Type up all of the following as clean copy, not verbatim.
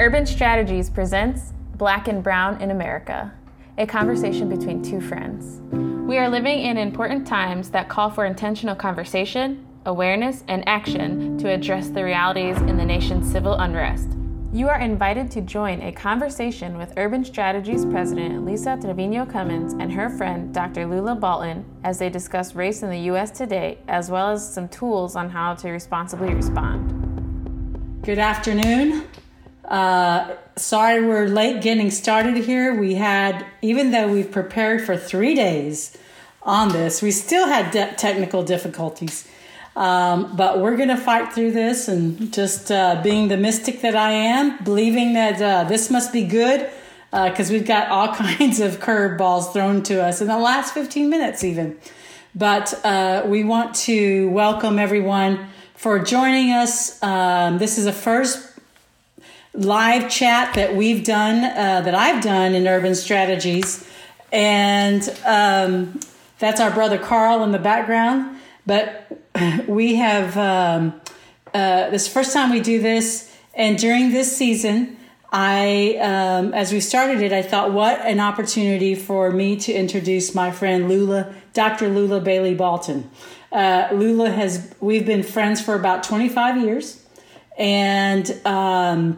Urban Strategies presents Black and Brown in America, a conversation between two friends. We are living in important times that call for intentional conversation, awareness, and action to address the realities in the nation's civil unrest. You are invited to join a conversation with Urban Strategies President Lisa Trevino Cummins and her friend Dr. Lula Balton as they discuss race in the U.S. today, as well as some tools on how to responsibly respond. Good afternoon. Sorry we're late getting started here. Even though we've prepared for 3 days on this, we still had technical difficulties. But we're going to fight through this, and just being the mystic that I am, believing that this must be good, because we've got all kinds of curveballs thrown to us in the last 15 minutes even. But we want to welcome everyone for joining us. This is the first live chat that we've done, that I've done in Urban Strategies. And that's our brother Carl in the background. But we have, this is the first time we do this. And during this season, as we started it, I thought, what an opportunity for me to introduce my friend Lula, Dr. Lula Bailey Balton. Lula we've been friends for about 25 years. And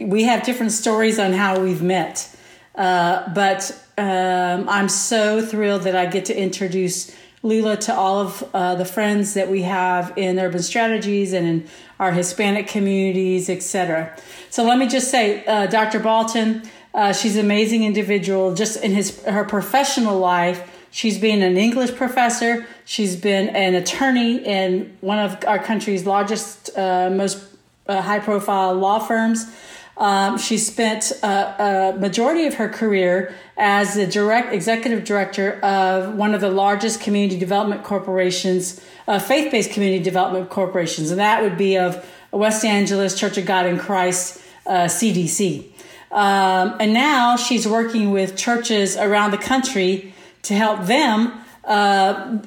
we have different stories on how we've met. But I'm so thrilled that I get to introduce Lula to all of the friends that we have in Urban Strategies and in our Hispanic communities, etc. So let me just say, Dr. Balton, she's an amazing individual. Just in her professional life, she's been an English professor. She's been an attorney in one of our country's largest, most high-profile law firms. She spent a majority of her career as the executive director of one of the largest community development corporations, faith-based community development corporations, and that would be of West Angeles Church of God in Christ, CDC. And now she's working with churches around the country to help them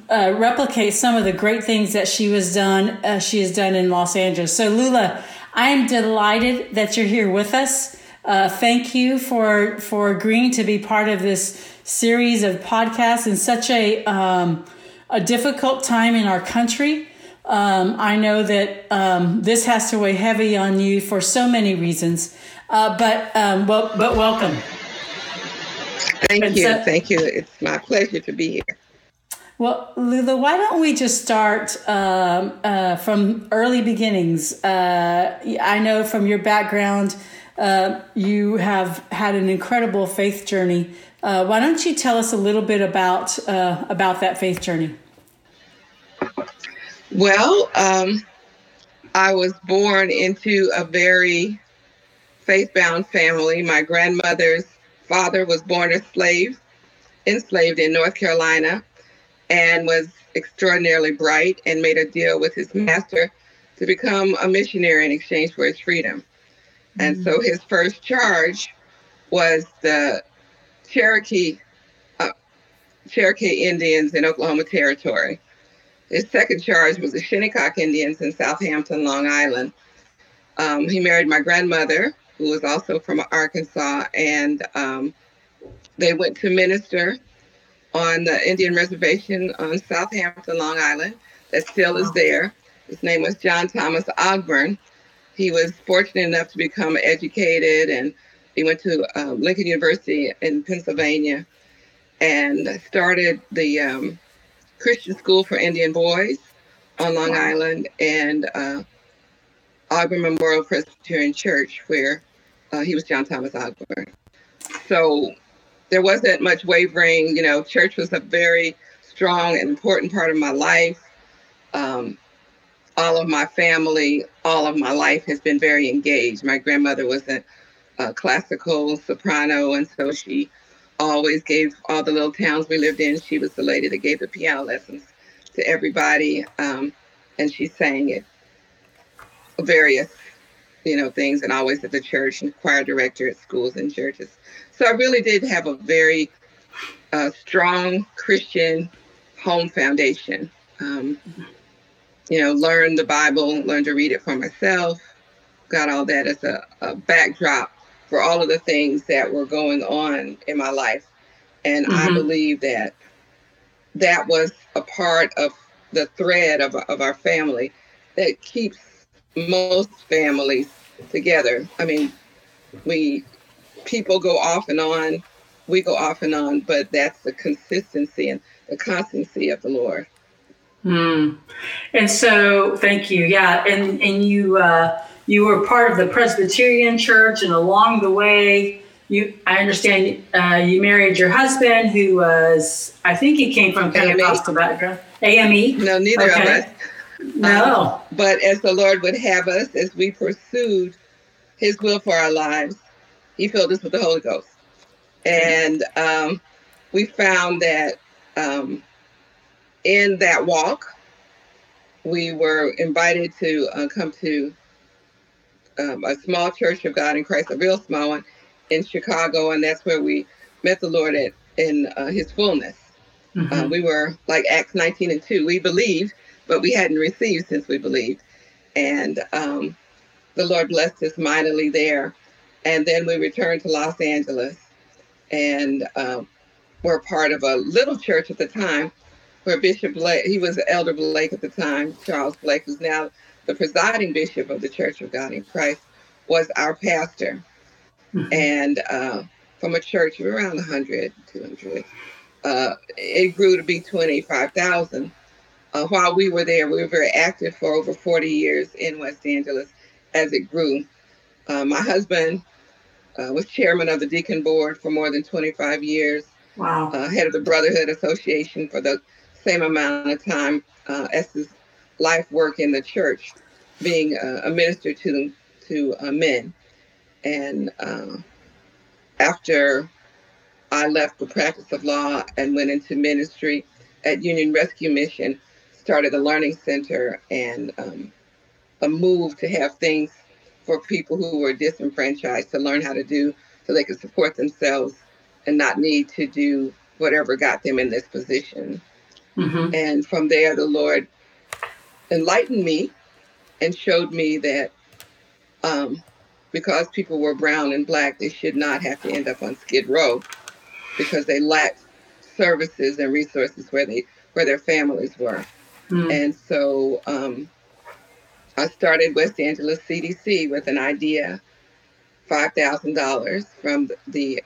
replicate some of the great things that she has done in Los Angeles. So Lula, I am delighted that you're here with us. Thank you for agreeing to be part of this series of podcasts in such a difficult time in our country. I know that this has to weigh heavy on you for so many reasons, but welcome. Thank you. It's my pleasure to be here. Well, Lula, why don't we just start from early beginnings? I know from your background, you have had an incredible faith journey. Why don't you tell us a little bit about that faith journey? Well, I was born into a very faith-bound family. My grandmother's father was born a slave, enslaved in North Carolina, and was extraordinarily bright and made a deal with his master to become a missionary in exchange for his freedom. Mm-hmm. And so his first charge was the Cherokee Indians in Oklahoma Territory. His second charge was the Shinnecock Indians in Southampton, Long Island. He married my grandmother, who was also from Arkansas, and they went to minister on the Indian reservation on Southampton, Long Island, that still is there. His name was John Thomas Ogburn. He was fortunate enough to become educated, and he went to Lincoln University in Pennsylvania and started the Christian School for Indian Boys on Long Island and Ogburn Memorial Presbyterian Church, where he was John Thomas Ogburn. So there wasn't much wavering, you know. Church was a very strong and important part of my life. All of my family, all of my life has been very engaged. My grandmother was a classical soprano, and so she always gave all the little towns we lived in. She was the lady that gave the piano lessons to everybody, and she sang at various, things, and always at the church, and choir director at schools and churches. So I really did have a very strong Christian home foundation. Learned the Bible, learned to read it for myself, got all that as a backdrop for all of the things that were going on in my life. And mm-hmm. I believe that that was a part of the thread of our family that keeps most families together. I mean, people go off and on, we go off and on, but that's the consistency and the constancy of the Lord. Mm. And so, thank you. Yeah. And you were part of the Presbyterian Church, and along the way, I understand you married your husband, who was, I think he came from Pentecostal background. AME? No, neither of us. No. But as the Lord would have us, as we pursued his will for our lives, he filled us with the Holy Ghost. And we found that in that walk, we were invited to come to a small Church of God in Christ, a real small one in Chicago. And that's where we met the Lord in his fullness. Mm-hmm. We were like Acts 19:2. We believed, but we hadn't received since we believed. And the Lord blessed us mightily there. And then we returned to Los Angeles and were part of a little church at the time where Bishop Blake, he was Elder Blake at the time, Charles Blake, who's now the presiding bishop of the Church of God in Christ, was our pastor. Mm-hmm. And from a church of around 100, 200, it grew to be 25,000. While we were there, we were very active for over 40 years in West Angeles as it grew. My husband was chairman of the Deacon Board for more than 25 years. Wow. Head of the Brotherhood Association for the same amount of time as his life work in the church, being a minister to men. And after I left the practice of law and went into ministry at Union Rescue Mission, started a learning center and a move to have things for people who were disenfranchised to learn how to do so they could support themselves and not need to do whatever got them in this position. Mm-hmm. And from there, the Lord enlightened me and showed me that because people were brown and black, they should not have to end up on Skid Row because they lacked services and resources where their families were. Mm-hmm. And so I started West Angeles CDC with an idea, $5,000 from the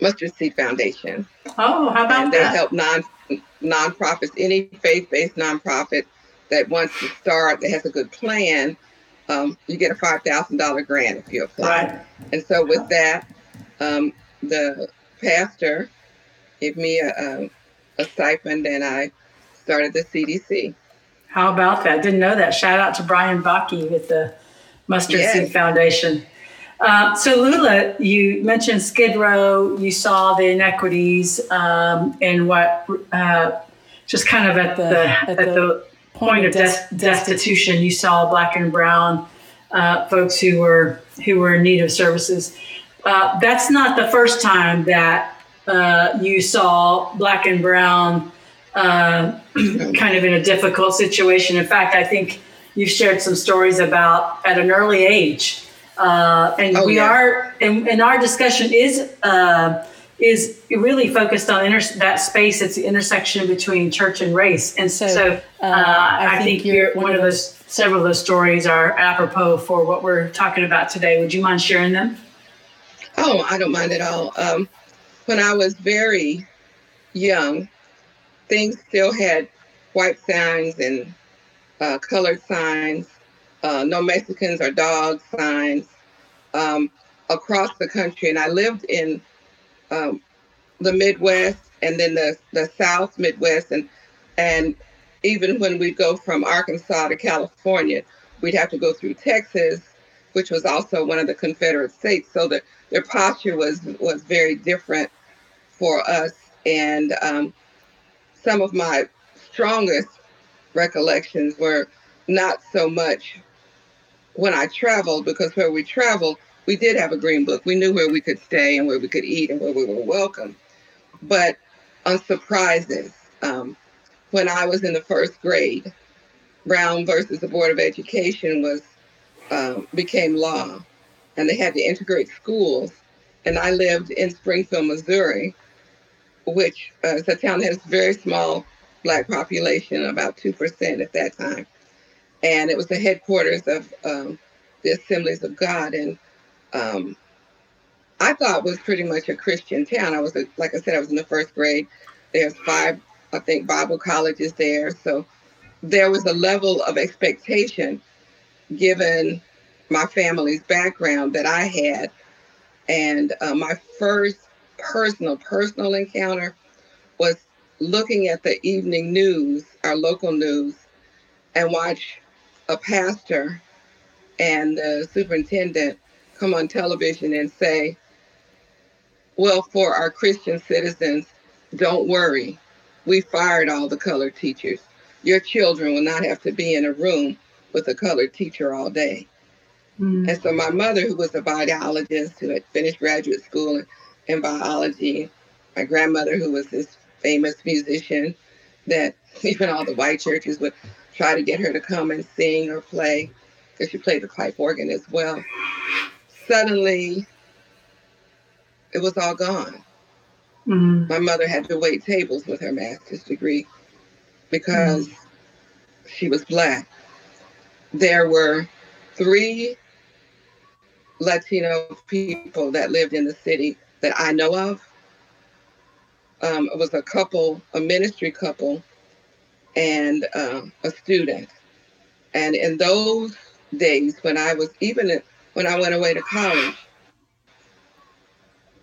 Mustard Seed Foundation. Oh, how about that? They help nonprofits, any faith-based nonprofit that wants to start, that has a good plan, you get a $5,000 grant if you apply. Right. And so with that, the pastor gave me a stipend, and I started the CDC. How about that? I didn't know that. Shout out to Brian Bakke with the Mustard Seed Foundation. So Lula, you mentioned Skid Row. You saw the inequities and what just kind of at the point of destitution. You saw Black and brown folks who were in need of services. That's not the first time that you saw Black and brown kind of in a difficult situation. In fact, I think you've shared some stories about at an early age. And our discussion is really focused on that space. It's the intersection between church and race. And I think you're one of those, several of those stories are apropos for what we're talking about today. Would you mind sharing them? Oh, I don't mind at all. When I was very young, things still had white signs and colored signs. No Mexicans or dog signs across the country. And I lived in the Midwest and then the South Midwest. And even when we go from Arkansas to California, we'd have to go through Texas, which was also one of the Confederate states. So their posture was very different for us. And some of my strongest recollections were not so much when I traveled, because where we traveled, we did have a green book. We knew where we could stay and where we could eat and where we were welcome. But on surprises, when I was in the first grade, Brown versus the Board of Education was became law, and they had to integrate schools. And I lived in Springfield, Missouri, which is a town that has a very small Black population, about 2% at that time. And it was the headquarters of the Assemblies of God. And I thought it was pretty much a Christian town. I was, like I said, I was in the first grade. There's 5, I think, Bible colleges there. So there was a level of expectation given my family's background that I had. And my first personal encounter was looking at the evening news, our local news, and watch a pastor and the superintendent come on television and say, well, for our Christian citizens, don't worry. We fired all the colored teachers. Your children will not have to be in a room with a colored teacher all day. Mm-hmm. And so my mother, who was a biologist, who had finished graduate school in biology, my grandmother, who was this famous musician that even all the white churches would try to get her to come and sing or play, because she played the pipe organ as well. Suddenly, it was all gone. Mm-hmm. My mother had to wait tables with her master's degree because she was Black. There were 3 Latino people that lived in the city that I know of. It was a couple, a ministry couple, and a student. And in those days, when I was, even when I went away to college,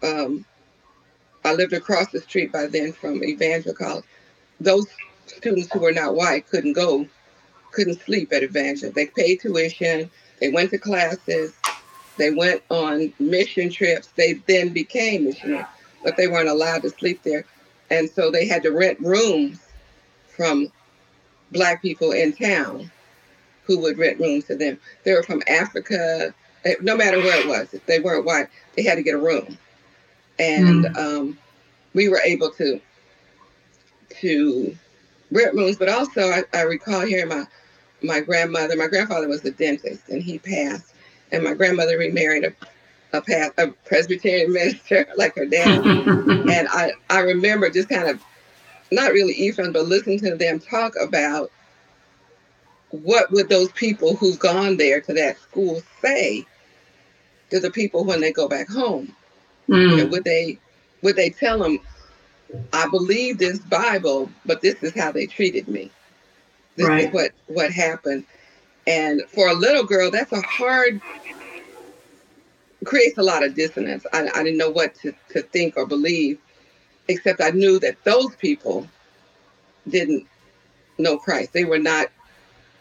I lived across the street by then from Evangel College. Those students who were not white couldn't sleep at Evangel. They paid tuition, they went to classes, they went on mission trips, they then became missionaries, but they weren't allowed to sleep there. And so they had to rent rooms from Black people in town who would rent rooms to them. They were from Africa, no matter where it was. If they weren't white, they had to get a room. And we were able to rent rooms, but also I recall hearing my grandmother, my grandfather was a dentist and he passed, and my grandmother remarried a Presbyterian minister like her dad. And I remember just kind of, not really even, but listening to them talk about what would those people who've gone there to that school say to the people when they go back home. Mm. And would they tell them, I believe this Bible, but this is how they treated me. This is what happened. And for a little girl, that's a hard, creates a lot of dissonance. I didn't know what to think or believe, except I knew that those people didn't know Christ. They were not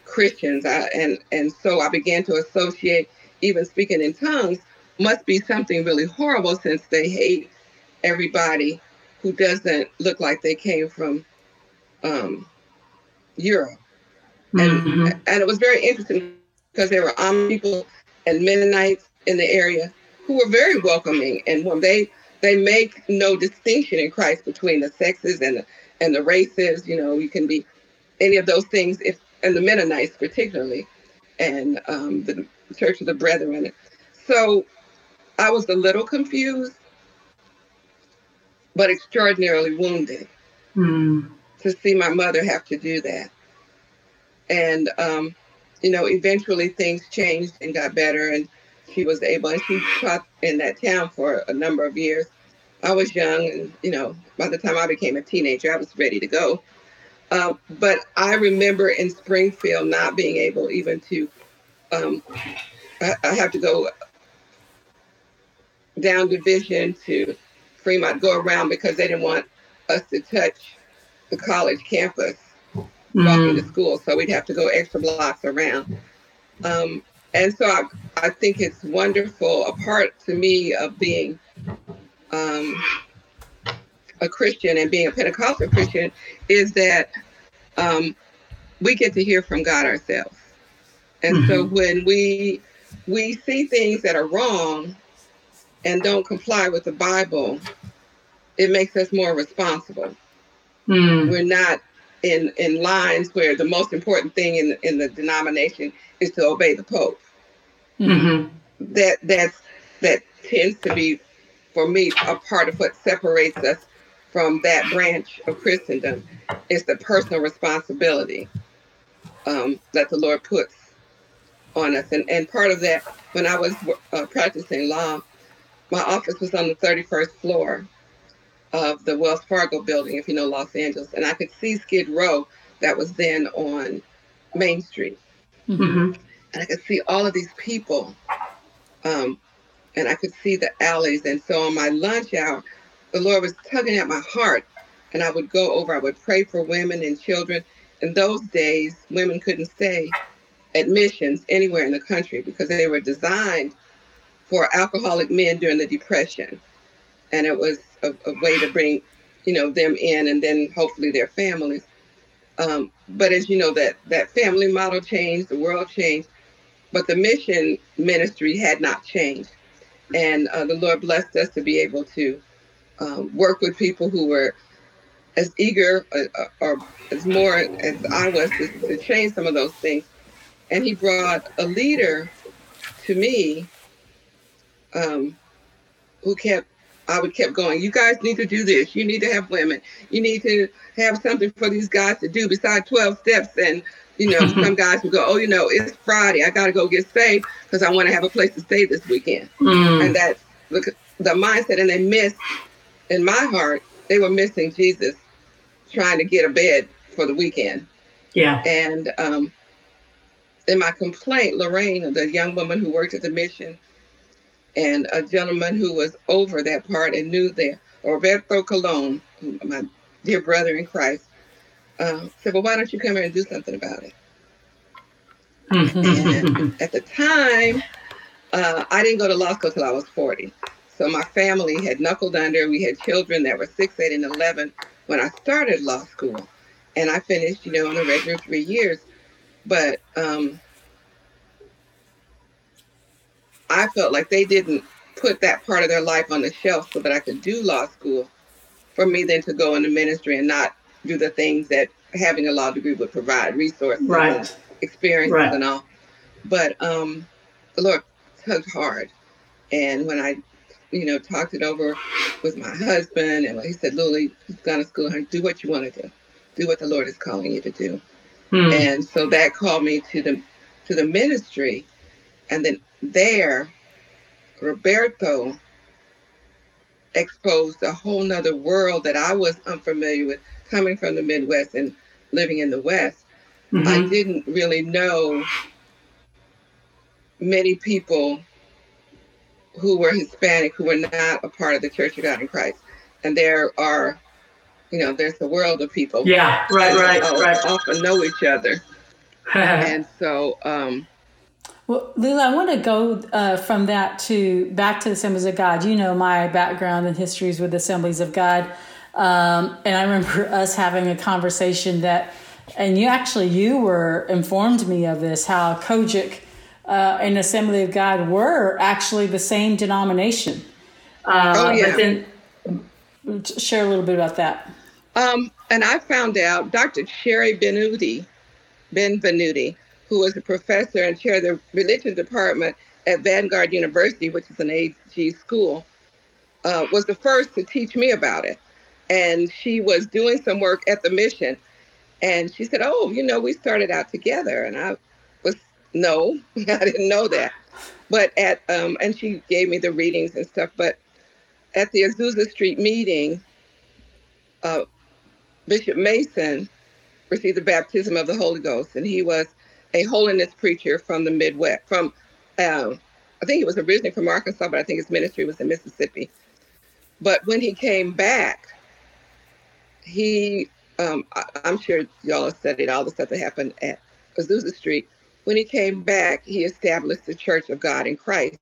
Christians. And so I began to associate, even speaking in tongues, must be something really horrible since they hate everybody who doesn't look like they came from Europe. Mm-hmm. And it was very interesting because there were Amish people and Mennonites in the area who were very welcoming, and when they make no distinction in Christ between the sexes and the races. You know, you can be any of those things. And the Mennonites particularly, and the Church of the Brethren. So I was a little confused, but extraordinarily wounded to see my mother have to do that. And, eventually things changed and got better, and she was able, and she taught in that town for a number of years. I was young, and, by the time I became a teenager, I was ready to go. But I remember in Springfield not being able even to, I have to go down Division to Fremont, go around, because they didn't want us to touch the college campus walking to school. So we'd have to go extra blocks around. And so I think it's wonderful, a part to me of being a Christian and being a Pentecostal Christian is that we get to hear from God ourselves. And so when we see things that are wrong and don't comply with the Bible, it makes us more responsible. We're not in lines where the most important thing in the denomination is to obey the Pope. Mm-hmm. That tends to be, for me, a part of what separates us from that branch of Christendom is the personal responsibility that the Lord puts on us. And part of that, when I was practicing law, my office was on the 31st floor of the Wells Fargo building, if you know Los Angeles, and I could see Skid Row that was then on Main Street. Mm-hmm. And I could see all of these people, and I could see the alleys. And so on my lunch hour, the Lord was tugging at my heart, and I would go over, I would pray for women and children. In those days, women couldn't stay at missions anywhere in the country because they were designed for alcoholic men during the Depression. And it was a way to bring, them in and then hopefully their families. But as you know, that family model changed, the world changed, but the mission ministry had not changed. And the Lord blessed us to be able to work with people who were as eager or as more as I was to change some of those things. And he brought a leader to me who kept going, you guys need to do this. You need to have women. You need to have something for these guys to do besides 12 steps. And, some guys would go, it's Friday. I got to go get saved because I want to have a place to stay this weekend. Mm. And that's the mindset. And they missed. In my heart, they were missing Jesus trying to get a bed for the weekend. Yeah. And in my complaint, Lorraine, the young woman who worked at the mission, and a gentleman who was over that part and knew that, Roberto Colon, my dear brother in Christ, said, well, why don't you come here and do something about it? Mm-hmm. And at the time, I didn't go to law school till I was 40. So my family had knuckled under. We had children that were 6, 8, and 11 when I started law school. And I finished, on a regular 3 years. But I felt like they didn't put that part of their life on the shelf so that I could do law school, for me then to go into ministry and not do the things that having a law degree would provide, resources, right, and experiences, right, and all. But the Lord tugged hard. And when I talked it over with my husband, and he said, Lily, you've gone to school, honey, do what you want to do. Do what the Lord is calling you to do. Hmm. And so that called me to the ministry. And then there, Roberto exposed a whole nother world that I was unfamiliar with, coming from the Midwest and living in the West. Mm-hmm. I didn't really know many people who were Hispanic, who were not a part of the Church of God in Christ. And there are, there's a world of people. Yeah, right. Often know each other. And so, well, Lula, I want to go from that back to the Assemblies of God. My background and history is with the Assemblies of God. And I remember us having a conversation and you were informed me of this, how Kojic and Assembly of God were actually the same denomination. But then share a little bit about that. And I found out Dr. Sherry Benvenuti, who was a professor and chair of the religion department at Vanguard University, which is an AG school, was the first to teach me about it. And she was doing some work at the mission. And she said, we started out together. And I was, I didn't know that. But and she gave me the readings and stuff. But at the Azusa Street meeting, Bishop Mason received the baptism of the Holy Ghost. And he was a holiness preacher from the Midwest, from, I think he was originally from Arkansas, but I think his ministry was in Mississippi. But when he came back, he, I'm sure y'all have studied all the stuff that happened at Azusa Street. When he came back, he established the Church of God in Christ.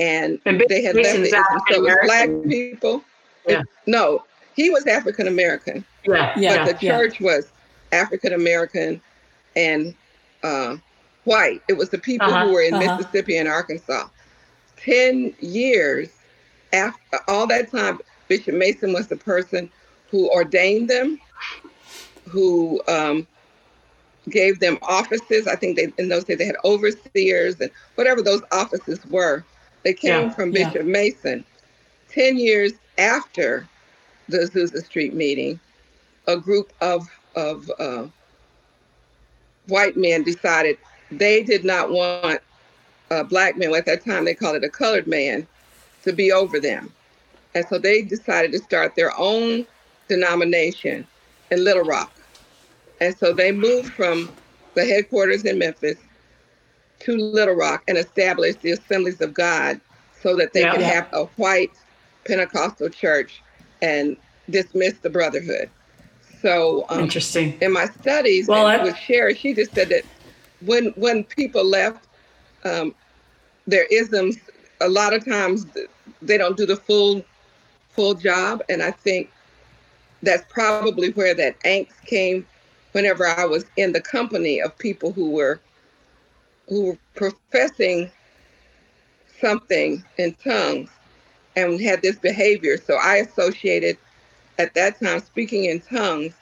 And they had left it. So it was black people. Yeah. No, he was African-American. Yeah. But the church was African-American and white. It was the people who were in Mississippi and Arkansas. 10 years after all that time, Bishop Mason was the person who ordained them. who gave them offices. I think they, in those days, they had overseers and whatever those offices were. They came from Bishop Mason. 10 years after the Azusa Street meeting, a group of white men decided they did not want a black man, well, at that time they called it a colored man, to be over them. And so they decided to start their own denomination in Little Rock. And so they moved from the headquarters in Memphis to Little Rock and established the Assemblies of God so that they could have a white Pentecostal church and dismiss the brotherhood. So interesting. In my studies with Sherry, she just said that when people left their isms, a lot of times they don't do the full job. And I think that's probably where that angst came whenever I was in the company of people who were professing something in tongues and had this behavior. So I associated at that time speaking in tongues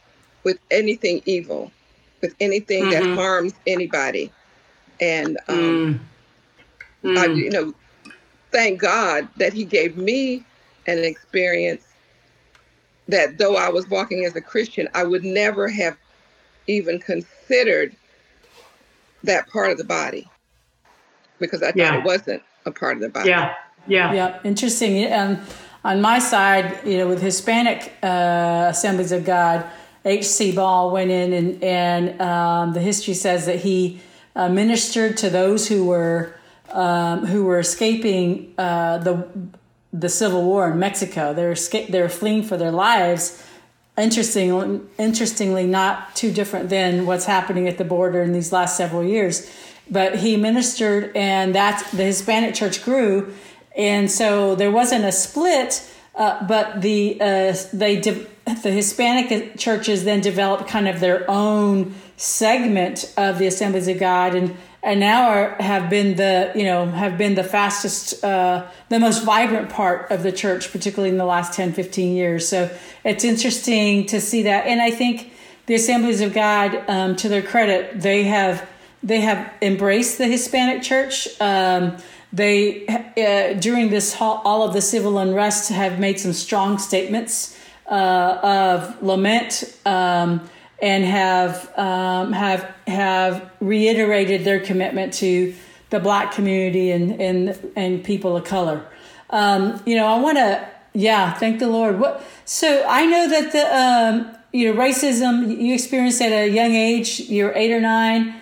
with anything evil, with anything that harms anybody. And I, thank God that he gave me an experience that though I was walking as a Christian, I would never have even considered that part of the body, because I thought it wasn't a part of the body. Yeah. Interesting. And on my side, with Hispanic Assemblies of God, H. C. Ball went in and the history says that he ministered to those who were escaping the Civil War in Mexico. They're fleeing for their lives. Interestingly, not too different than what's happening at the border in these last several years. But he ministered, and that's the Hispanic church grew, and so there wasn't a split. But the Hispanic churches then developed kind of their own segment of the Assemblies of God, and now have been the fastest, the most vibrant part of the church, particularly in the last 10, 15 years. So it's interesting to see that. And I think the Assemblies of God, to their credit, they have embraced the Hispanic church. They during this all of the civil unrest have made some strong statements of lament, and have reiterated their commitment to the Black community and people of color. I want to thank the Lord. So I know that the racism you experienced at a young age. You're 8 or 9.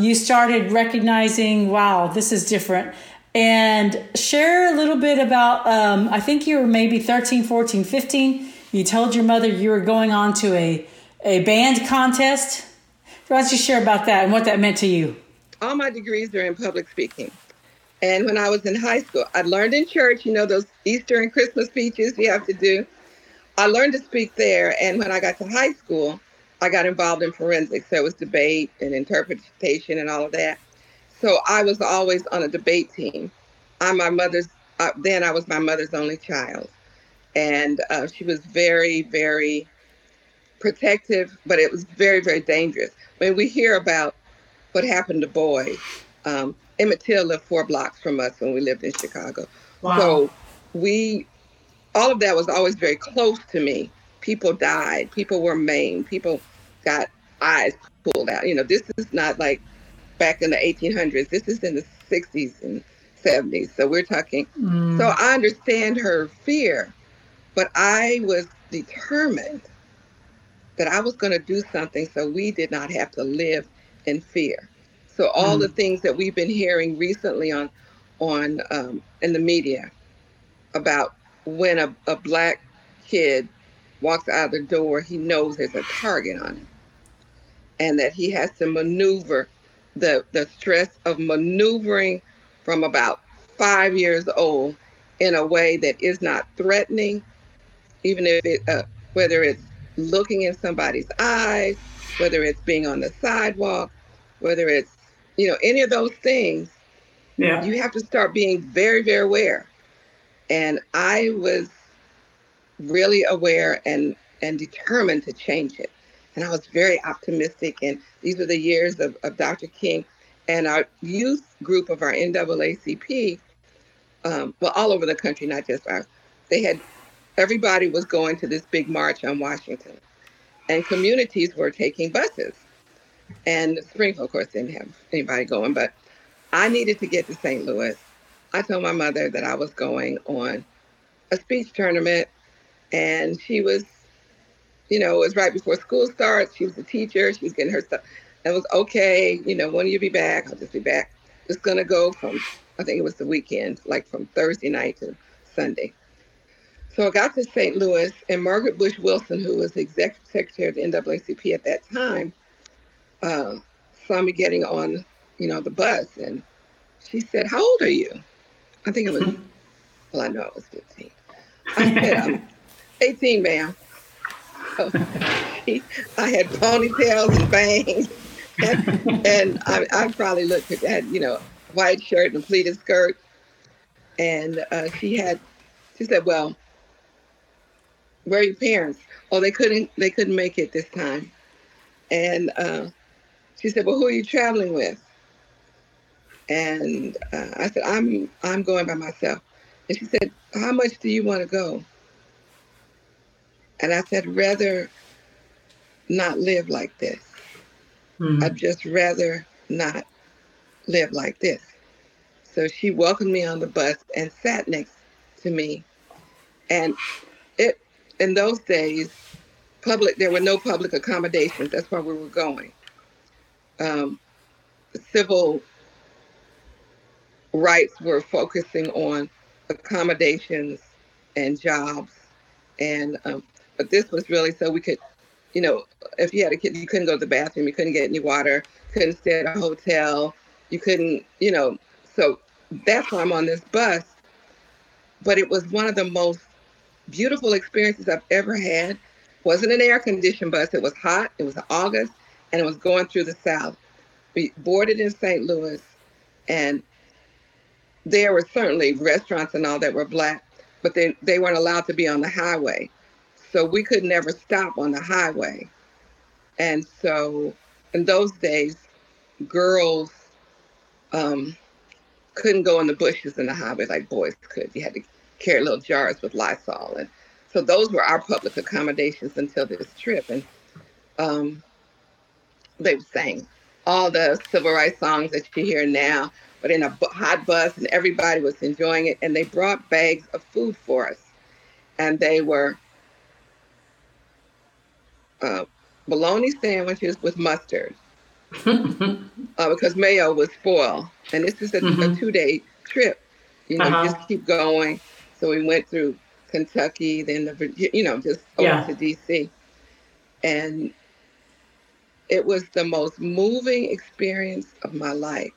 You started recognizing, wow, this is different. And share a little bit about, I think you were maybe 13, 14, 15. You told your mother you were going on to a band contest. Why don't you share about that and what that meant to you? All my degrees are in public speaking. And when I was in high school, I learned in church, those Easter and Christmas speeches you have to do. I learned to speak there. And when I got to high school, I got involved in forensics. So it was debate and interpretation and all of that. So I was always on a debate team. I was my mother's only child. And she was very, very protective, but it was very, very dangerous. When we hear about what happened to boys, Emmett Till lived 4 blocks from us when we lived in Chicago. Wow. So all of that was always very close to me. People died, people were maimed, people got eyes pulled out. This is not like back in the 1800s. This is in the 60s and 70s. So we're talking. So I understand her fear, but I was determined that I was going to do something so we did not have to live in fear. So all the things that we've been hearing recently on in the media about when a black kid walks out the door, he knows there's a target on him, and that he has to maneuver the stress of maneuvering from about 5 years old in a way that is not threatening, even if whether it's looking in somebody's eyes, whether it's being on the sidewalk, whether it's, any of those things, you have to start being very, very aware. And I was really aware and determined to change it. And I was very optimistic. And these were the years of Dr. King. And our youth group of our NAACP, well, all over the country, not just ours, they had, everybody was going to this big march on Washington. And communities were taking buses. And Springfield, of course, didn't have anybody going. But I needed to get to St. Louis. I told my mother that I was going on a speech tournament. And she was, you know, it was right before school starts. She was a teacher. She was getting her stuff. It was okay. You know, when will you be back? I'll just be back. It's going to go from, I think it was the weekend, like from Thursday night to Sunday. So I got to St. Louis, and Margaret Bush Wilson, who was the executive secretary of the NAACP at that time, saw me getting on, you know, the bus. And she said, how old are you? I think it was, well, I know I was 15. I said, 18, ma'am. So I had ponytails and bangs, and I probably looked at that, you know, white shirt and pleated skirt. And she said, well, where are your parents? Oh, they couldn't make it this time. And she said, well, who are you traveling with? And I said, I'm going by myself. And she said, how much do you want to go? And I said, rather not live like this. Mm-hmm. I'd just rather not live like this. So she welcomed me on the bus and sat next to me. And it, in those days, there were no public accommodations. That's where we were going. Civil rights were focusing on accommodations and jobs. And but this was really so we could, you know, if you had a kid, you couldn't go to the bathroom, you couldn't get any water, couldn't stay at a hotel, you couldn't, you know. So that's why I'm on this bus. But it was one of the most beautiful experiences I've ever had. It wasn't an air-conditioned bus. It was hot. It was August, and it was going through the South. We boarded in St. Louis, and there were certainly restaurants and all that were Black, but they weren't allowed to be on the highway. So we could never stop on the highway. And so in those days, girls couldn't go in the bushes in the highway like boys could. You had to carry little jars with Lysol. And so those were our public accommodations until this trip. And they sang all the civil rights songs that you hear now, but in a hot bus, and everybody was enjoying it. And they brought bags of food for us. And they were bologna sandwiches with mustard because mayo was spoiled. And this is a 2-day trip, you know, just keep going. So we went through Kentucky, then the, you know, just over to DC. And it was the most moving experience of my life.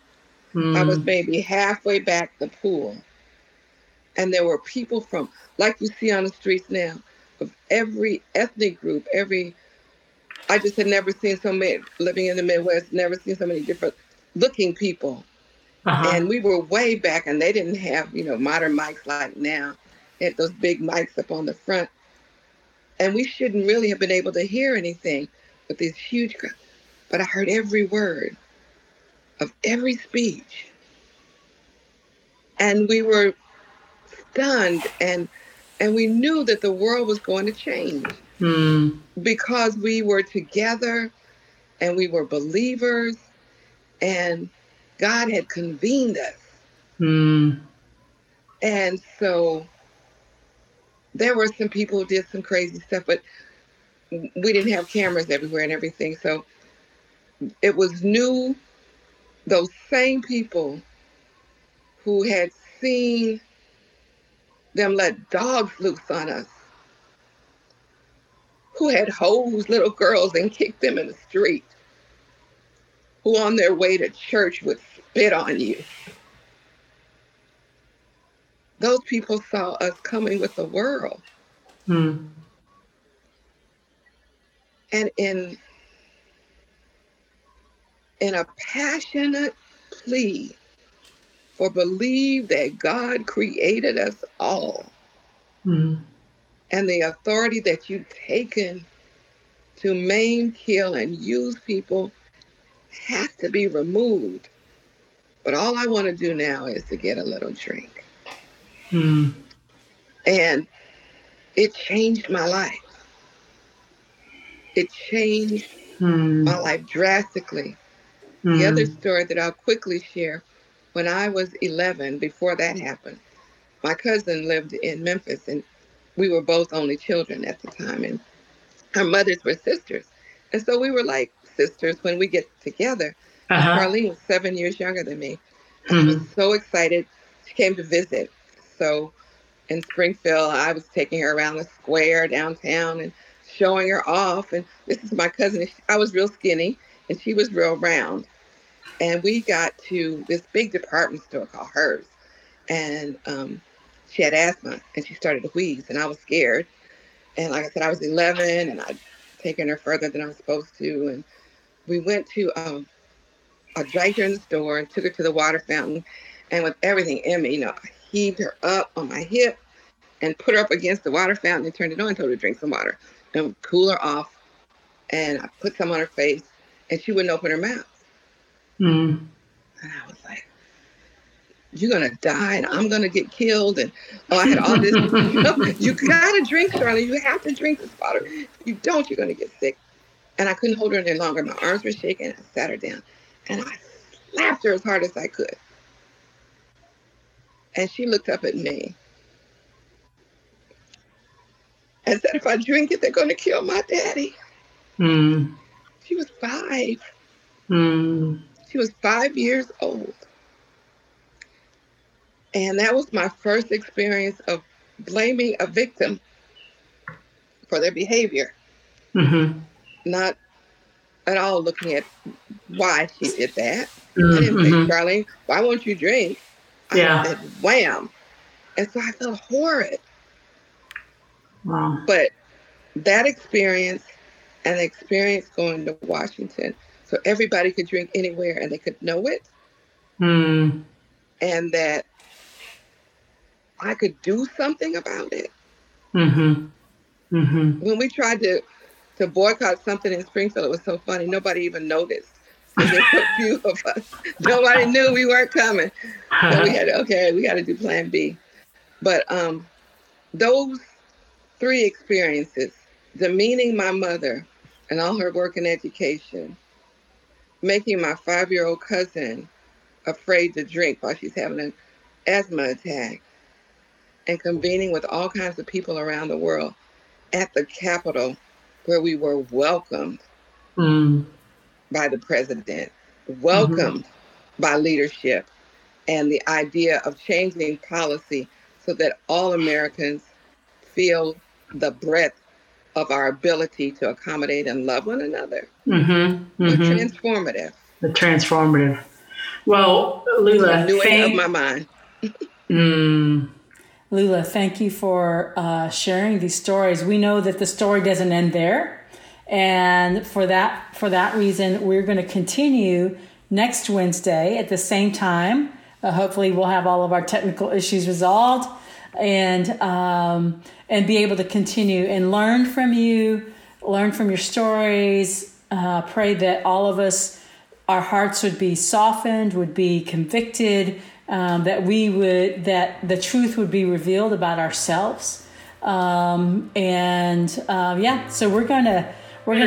Mm. I was maybe halfway back the pool, and there were people from, like you see on the streets now, of every ethnic group, I just had never seen so many, living in the Midwest, never seen so many different looking people. And we were way back, and they didn't have, you know, modern mics like now. They had those big mics up on the front. And we shouldn't really have been able to hear anything with these huge crowds. But I heard every word of every speech. And we were stunned, and we knew that the world was going to change because we were together and we were believers, and God had convened us. And so there were some people who did some crazy stuff, but we didn't have cameras everywhere and everything. So it was new. Those same people who had seen them let dogs loose on us, who had hosed little girls and kicked them in the street, who on their way to church would spit on you. Those people saw us coming with the world. And in a passionate plea for believe that God created us all and the authority that you've taken to maim, kill, and use people have to be removed. But all I want to do now is to get a little drink. Mm. And it changed my life. It changed my life drastically. Mm. The other story that I'll quickly share, when I was 11, before that happened, my cousin lived in Memphis, and we were both only children at the time, and our mothers were sisters. And so we were like sisters when we get together. Uh-huh. Carlene was 7 years younger than me. Mm-hmm. I was so excited. She came to visit. So in Springfield, I was taking her around the square downtown and showing her off. And this is my cousin. I was real skinny, and she was real round. And we got to this big department store called Hers. And she had asthma, and she started to wheeze, and I was scared. And like I said, I was 11, and I'd taken her further than I was supposed to. And we went to a driver in the store and took her to the water fountain. And with everything in me, I heaved her up on my hip and put her up against the water fountain and turned it on and told her to drink some water and cool her off. And I put some on her face, and she wouldn't open her mouth. Mm. And I was like, you're going to die, and I'm going to get killed. And I had all this. You got to drink, Charlie. You have to drink this water. If you don't, you're going to get sick. And I couldn't hold her any longer. My arms were shaking. I sat her down, and I slapped her as hard as I could. And she looked up at me and said, if I drink it, they're going to kill my daddy. Mm. She was 5. Mm. She was 5 years old. And that was my first experience of blaming a victim for their behavior. Mm-hmm. Not at all looking at why she did that. Mm-hmm. I didn't say, Charlie, why won't you drink? Yeah. I said, wham. And so I felt horrid. Wow. But that experience and the experience going to Washington, so everybody could drink anywhere and they could know it. Mm. And that I could do something about it. Mm-hmm. Mm-hmm. When we tried to boycott something in Springfield, it was so funny. Nobody even noticed. There's a few of us. Nobody knew we weren't coming. So we had, we got to do plan B. But those three experiences, demeaning my mother and all her work in education, making my 5-year-old cousin afraid to drink while she's having an asthma attack, and convening with all kinds of people around the world at the Capitol, where we were welcomed by the president, welcomed by leadership, and the idea of changing policy so that all Americans feel the breadth of our ability to accommodate and love one another. Mm-hmm. Mm-hmm. The transformative. Well, Lula, new way of my mind. Lula, thank you for sharing these stories. We know that the story doesn't end there. And for that reason, we're going to continue next Wednesday at the same time. Hopefully, we'll have all of our technical issues resolved and be able to continue and learn from you, learn from your stories. Pray that all of us, our hearts would be softened, would be convicted, that the truth would be revealed about ourselves. So we're gonna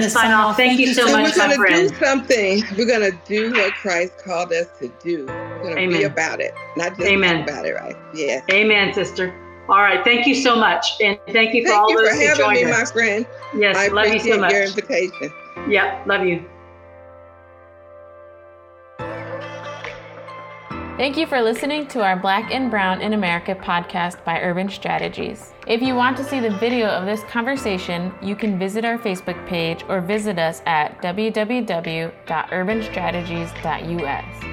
sign off. Thank you so much, my friend. We're gonna do something. We're gonna do what Christ called us to do. We're gonna be about it, not just talk about it, right? Yeah. Amen, sister. All right. Thank you so much, and thank you for having me, my friend. Yes, I love you so much. Your invitation. Yeah, love you. Thank you for listening to our Black and Brown in America podcast by Urban Strategies. If you want to see the video of this conversation, you can visit our Facebook page or visit us at www.urbanstrategies.us.